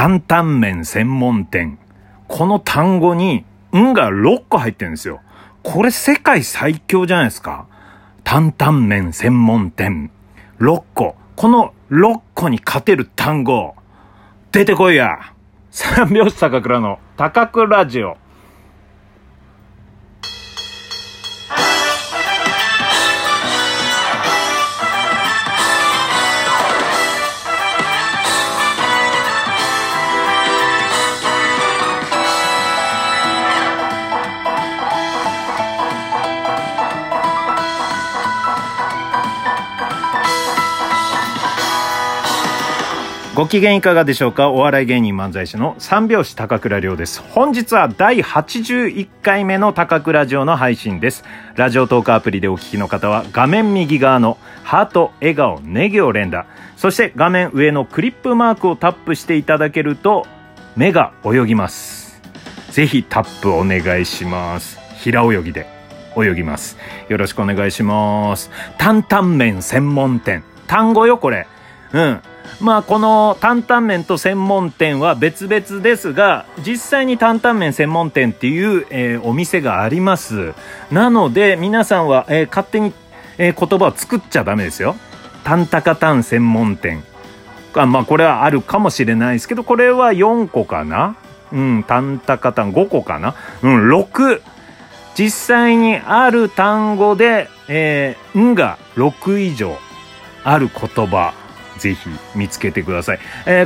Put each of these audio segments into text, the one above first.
担々麺専門店、この単語にんが6個入ってるんですよ。これ世界最強じゃないですか。担々麺専門店6個、この6個に勝てる単語出てこいや。三拍子高倉の高倉ラジオ。ご機嫌いかがでしょうか。お笑い芸人漫才師の三拍子高倉涼です。本日は第81回目の高倉ラジオの配信です。ラジオトークアプリでお聞きの方は画面右側のハート、笑顔、ネギを連打、そして画面上のクリップマークをタップしていただけると目が泳ぎます。ぜひタップお願いします。平泳ぎで泳ぎます。よろしくお願いします。担々麺専門店、単語よこれ。まあこの担々麺と専門店は別々ですが、実際に担々麺専門店っていう、お店があります。なので皆さんは、勝手に、言葉を作っちゃダメですよ。タンタカタン専門店、まあこれはあるかもしれないですけど、これは4個かな、タンタカタン5個かな、6、実際にある単語で、んが6以上ある言葉ぜひ見つけてください。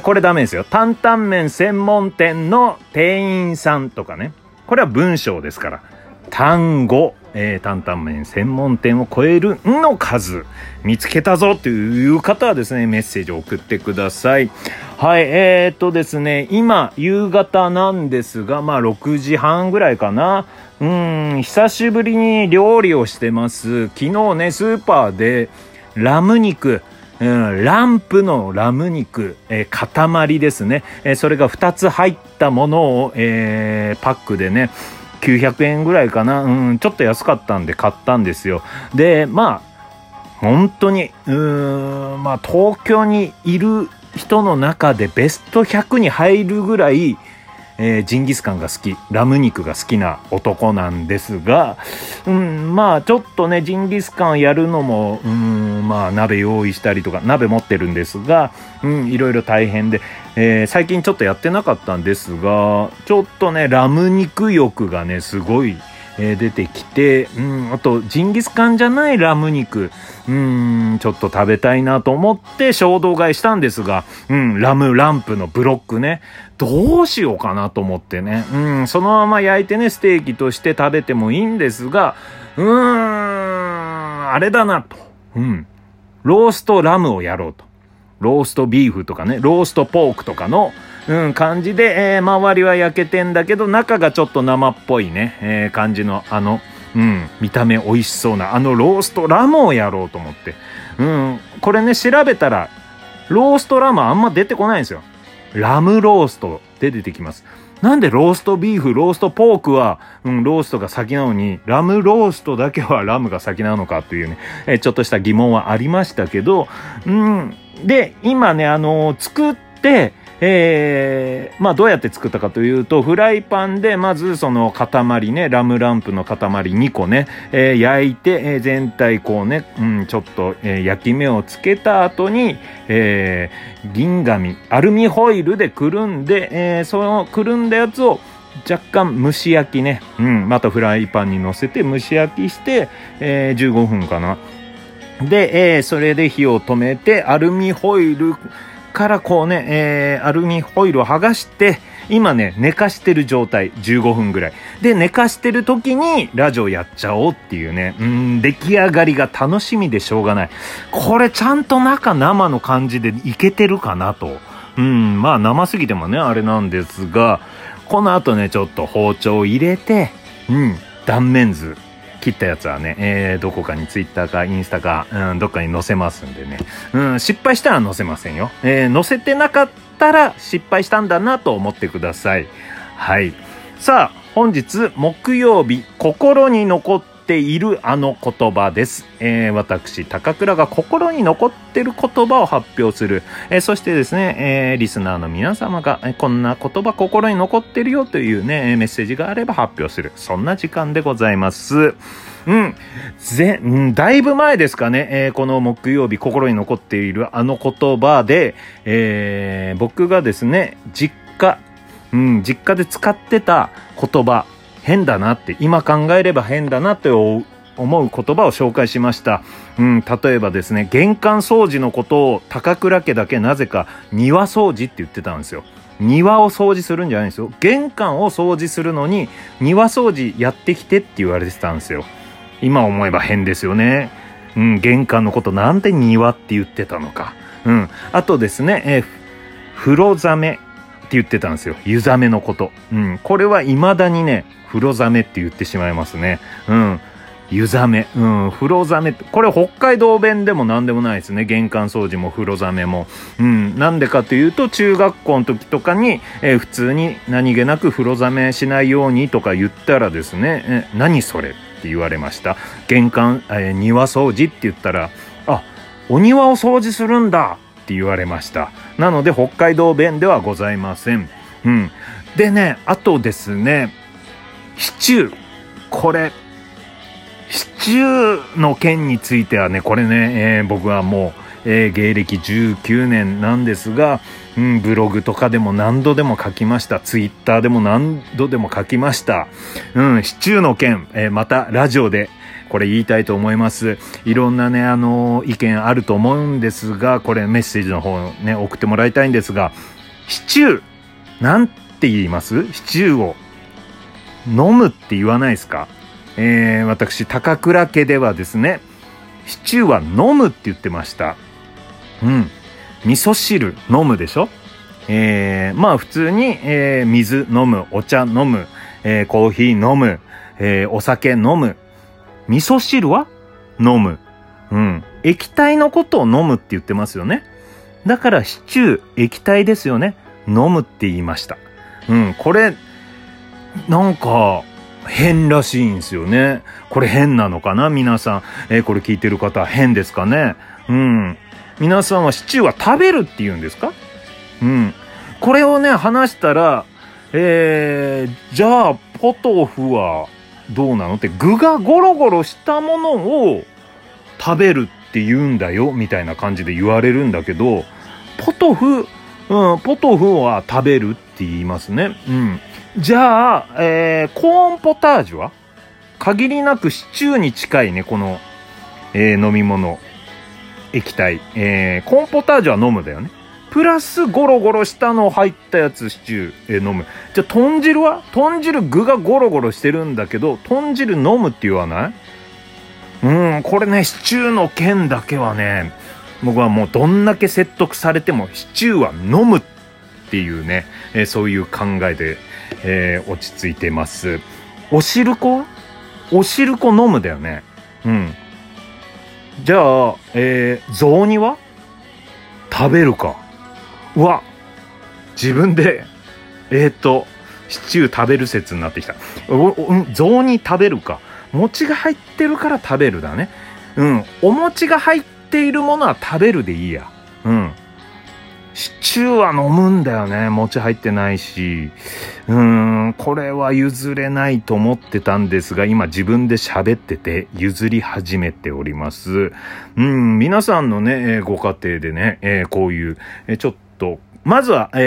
これダメですよ。担々麺専門店の店員さんとかね、これは文章ですから。単語、担々麺専門店を超えるんの数見つけたぞという方はですね、メッセージを送ってください。はい、ですね、今夕方なんですが、まあ6時半ぐらいかな。久しぶりに料理をしてます。昨日ね、スーパーでラム肉、ランプのラム肉、塊ですね、それが2つ入ったものを、パックでね900円ぐらいかな、ちょっと安かったんで買ったんですよ。でまあ本当にまあ東京にいる人の中でベスト100に入るぐらい、ジンギスカンが好き、ラム肉が好きな男なんですが、まあちょっとねジンギスカンやるのも、まあ鍋用意したりとか、鍋持ってるんですが、いろいろ大変で、最近ちょっとやってなかったんですが、ちょっとねラム肉欲がねすごい、出てきて、あとジンギスカンじゃないラム肉、ちょっと食べたいなと思って衝動買いしたんですが、ランプのブロックね、どうしようかなと思ってね、そのまま焼いてねステーキとして食べてもいいんですが、あれだなと、ローストラムをやろうと、ローストビーフとかね、ローストポークとかの感じで、周りは焼けてんだけど中がちょっと生っぽいね、感じの見た目美味しそうなあのローストラムをやろうと思って、これね調べたらローストラムあんま出てこないんですよ。ラムローストで出てきます。なんでローストビーフ、ローストポークは、ローストが先なのにラムローストだけはラムが先なのかというね、ちょっとした疑問はありましたけど、で今ね作ってまあどうやって作ったかというと、フライパンでまずその塊ね、ラムランプの塊2個ね、焼いて、全体こうね、ちょっと、焼き目をつけた後に、銀紙、アルミホイルでくるんで、そのくるんだやつを若干蒸し焼きね、またフライパンに乗せて蒸し焼きして、15分かな。で、それで火を止めて、アルミホイルからこうね、アルミホイルを剥がして、今ね寝かしてる状態、15分ぐらいで寝かしてる時にラジオやっちゃおうっていうね、出来上がりが楽しみでしょうがない。これちゃんと生の感じでいけてるかなと、まあ生すぎてもねあれなんですが、この後ねちょっと包丁を入れて、断面図切ったやつはね、どこかにツイッターかインスタか、どっかに載せますんでね、失敗したら載せませんよ、載せてなかったら失敗したんだなと思ってください。はい、さあ本日木曜日、心に残ってているあの言葉です、私高倉が心に残ってる言葉を発表する、そしてですね、リスナーの皆様がこんな言葉心に残ってるよというねメッセージがあれば発表する、そんな時間でございます。だいぶ前ですかね、この木曜日心に残っているあの言葉で、僕がですね実家で使ってた言葉、変だなって今考えれば変だなって思う言葉を紹介しました、例えばですね、玄関掃除のことを高倉家だけなぜか庭掃除って言ってたんですよ。庭を掃除するんじゃないんですよ、玄関を掃除するのに庭掃除やってきてって言われてたんですよ。今思えば変ですよね、玄関のことなんで庭って言ってたのか、あとですね、風呂ざめって言ってたんですよ、湯ざめのこと、これは未だにね風呂ざめって言ってしまいますね、湯ざめ、風呂ざめってこれ北海道弁でもなんでもないですね。玄関掃除も風呂ざめも、なんでかというと中学校の時とかに、普通に何気なく風呂ざめしないようにとか言ったらですね、何それって言われました。玄関、庭掃除って言ったら、あ、お庭を掃除するんだって言われました。なので北海道弁ではございません、でね、あとですね、シチュー、これシチューの件についてはね、これね、僕はもう、芸歴19年なんですが、ブログとかでも何度でも書きました。ツイッターでも何度でも書きました、シチューの件、またラジオでこれ言いたいと思います。いろんなね意見あると思うんですが、これメッセージの方ね送ってもらいたいんですが、シチューなんて言います？シチューを飲むって言わないですか？私高倉家ではですね、シチューは飲むって言ってました。味噌汁飲むでしょ、まあ普通に、水飲む、お茶飲む、コーヒー飲む、お酒飲む、味噌汁は飲む、液体のことを飲むって言ってますよね。だからシチュー液体ですよね、飲むって言いました。これなんか変らしいんですよね。これ変なのかな皆さん、これ聞いてる方変ですかね。皆さんはシチューは食べるって言うんですか？これをね話したら、じゃあポトフはどうなのって、具がゴロゴロしたものを食べるって言うんだよみたいな感じで言われるんだけど、ポトフは食べるって言いますね。じゃあ、コーンポタージュは限りなくシチューに近いね、この、飲み物液体、コーンポタージュは飲むだよね、プラスゴロゴロしたの入ったやつシチュー、飲む。じゃあ豚汁は、豚汁具がゴロゴロしてるんだけど豚汁飲むって言わない？これねシチューの件だけはね、僕はもうどんだけ説得されてもシチューは飲むっていうね、そういう考えで、落ち着いてます。お汁粉飲むだよね。じゃあ、雑煮は食べるか。うわ、自分でシチュー食べる説になってきた。雑煮食べるか、餅が入ってるから食べるだね。お餅が入っているものは食べるでいいや。シチューは飲むんだよね、餅入ってないし。これは譲れないと思ってたんですが、今自分で喋ってて譲り始めております。皆さんのねご家庭でね、こういうちょっとまずは、シチ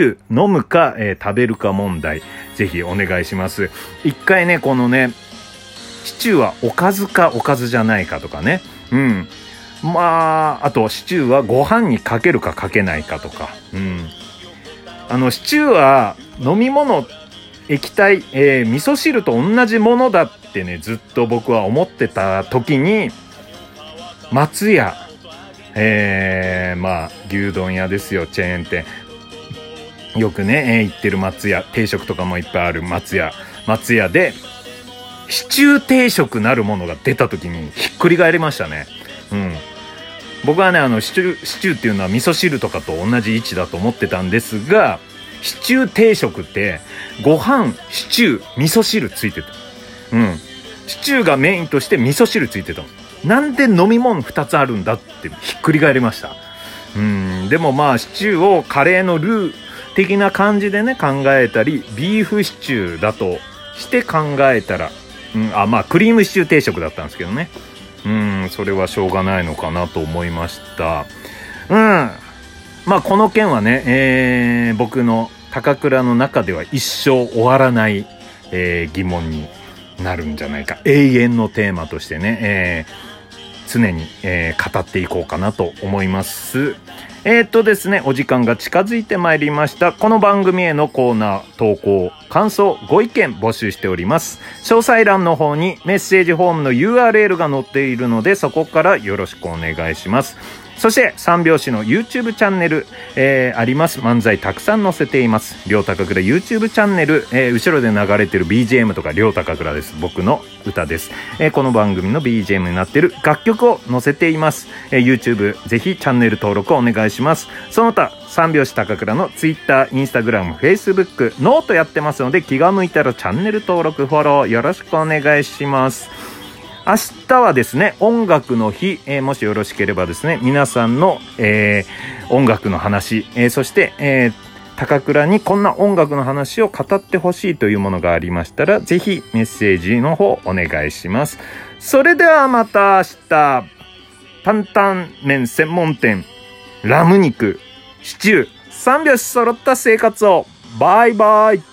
ュー飲むか、食べるか問題、ぜひお願いします。一回ねこのねシチューはおかずかおかずじゃないかとかね、まああとシチューはご飯にかけるかかけないかとか、シチューは飲み物液体、味噌汁と同じものだってねずっと僕は思ってた時に、松屋、まあ牛丼屋ですよ、チェーン店よくね、行ってる松屋、定食とかもいっぱいある松屋でシチュー定食なるものが出た時にひっくり返りましたね。僕はねシチューっていうのは味噌汁とかと同じ位置だと思ってたんですが、シチュー定食ってご飯、シチュー、味噌汁ついてた。シチューがメインとして味噌汁ついてたの。なんで飲み物2つあるんだってひっくり返りました。でもまあシチューをカレーのルー的な感じでね考えたり、ビーフシチューだとして考えたら、まあクリームシチュー定食だったんですけどね。それはしょうがないのかなと思いました。まあこの件はね、僕の高倉の中では一生終わらない、疑問になるんじゃないか、永遠のテーマとしてね、常に、語っていこうかなと思います。ですね、お時間が近づいてまいりました。この番組へのコーナー、投稿、感想、ご意見募集しております。詳細欄の方にメッセージフォームの URL が載っているので、そこからよろしくお願いします。そして三拍子の YouTube チャンネル、あります。漫才たくさん載せています。りょうたかくら YouTube チャンネル、後ろで流れてる BGM とかりょうたかくらです。僕の歌です、この番組の BGM になっている楽曲を載せています、YouTube ぜひチャンネル登録をお願いします。その他三拍子高倉の Twitter、Instagram、Facebook、ノートやってますので、気が向いたらチャンネル登録フォローよろしくお願いします。明日はですね、音楽の日、もしよろしければですね、皆さんの、音楽の話、そして、高倉にこんな音楽の話を語ってほしいというものがありましたら、ぜひメッセージの方お願いします。それではまた明日。担々麺専門店、ラム肉、シチュー、三拍子揃った生活を。バイバイ。